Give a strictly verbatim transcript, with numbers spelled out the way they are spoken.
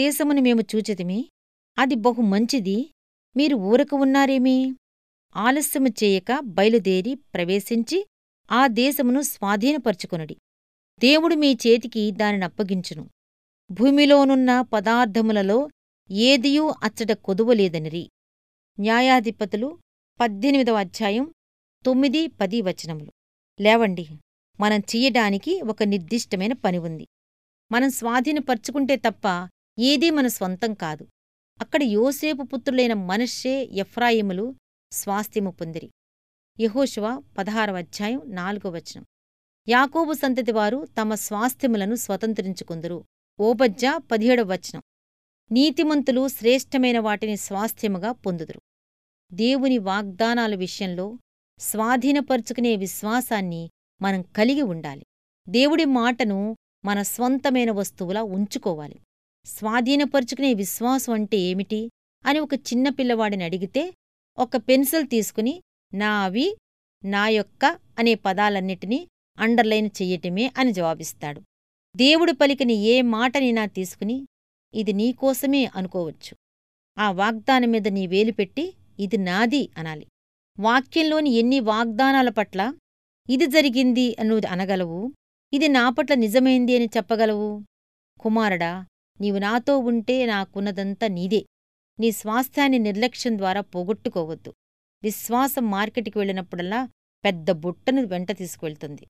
దేశమును మేము చూచితిమి, అది బహు మంచిది. మీరు ఊరక ఉన్నారేమీ? ఆలస్యము చేయక బయలుదేరి ప్రవేశించి ఆ దేశమును స్వాధీనపరుచుకొనుడి. దేవుడు మీ చేతికి దానినప్పగించును. భూమిలోనున్న పదార్థములలో ఏదియూ అచ్చట కొదువలేదనిరి. న్యాయాధిపతులు పద్దెనిమిదవ అధ్యాయం తొమ్మిది పది వచనములు. లేవండి, మనం చెయ్యడానికి ఒక నిర్దిష్టమైన పని ఉంది. మనం స్వాధీనపరుచుకుంటే తప్ప ఏదీ మన స్వంతం కాదు. అక్కడ యోసేపు పుత్రులైన మనష్షే, ఎఫ్రాయిములు స్వాస్థ్యము పొందిరి. యెహోషువ పదహారవ అధ్యాయం నాలుగో వచనం. యాకోబు సంతతివారు తమ స్వాస్థ్యములను స్వతంత్రించుకుందురు. ఓబజ్జా పదిహేడవ వచనం. నీతిమంతులు శ్రేష్టమైన వాటిని స్వాస్థ్యముగా పొందుదురు. దేవుని వాగ్దానాల విషయంలో స్వాధీనపరుచుకునే విశ్వాసాన్ని మనం కలిగి ఉండాలి. దేవుడి మాటను మన స్వంతమైన వస్తువులా ఉంచుకోవాలి. స్వాధీనపరుచుకునే విశ్వాసం అంటే ఏమిటి అని ఒక చిన్న పిల్లవాడిని అడిగితే ఒక పెన్సిల్ తీసుకుని నావి, నా యొక్క అనే పదాలన్నిటినీ అండర్లైన్ చెయ్యటమే అని జవాబిస్తాడు. దేవుడు పలికిన ఏ మాటనైనా తీసుకుని ఇది నీకోసమే అనుకోవచ్చు. ఆ వాగ్దానం మీద నీ వేలుపెట్టి ఇది నాది అనాలి. వాక్యంలోని ఎన్ని వాగ్దానాల పట్ల ఇది జరిగింది అన్నది అనగలవు, ఇది నా పట్ల నిజమైంది అని చెప్పగలవు? కుమారుడా, నీవు నాతో ఉంటే నాకున్నదంతా నీదే. నీ స్వాస్థ్యాన్ని నిర్లక్ష్యం ద్వారా పోగొట్టుకోవద్దు. విశ్వాసం మార్కెట్కి వెళ్ళినప్పుడల్లా పెద్ద బుట్టను వెంట తీసుకువెళ్తుంది.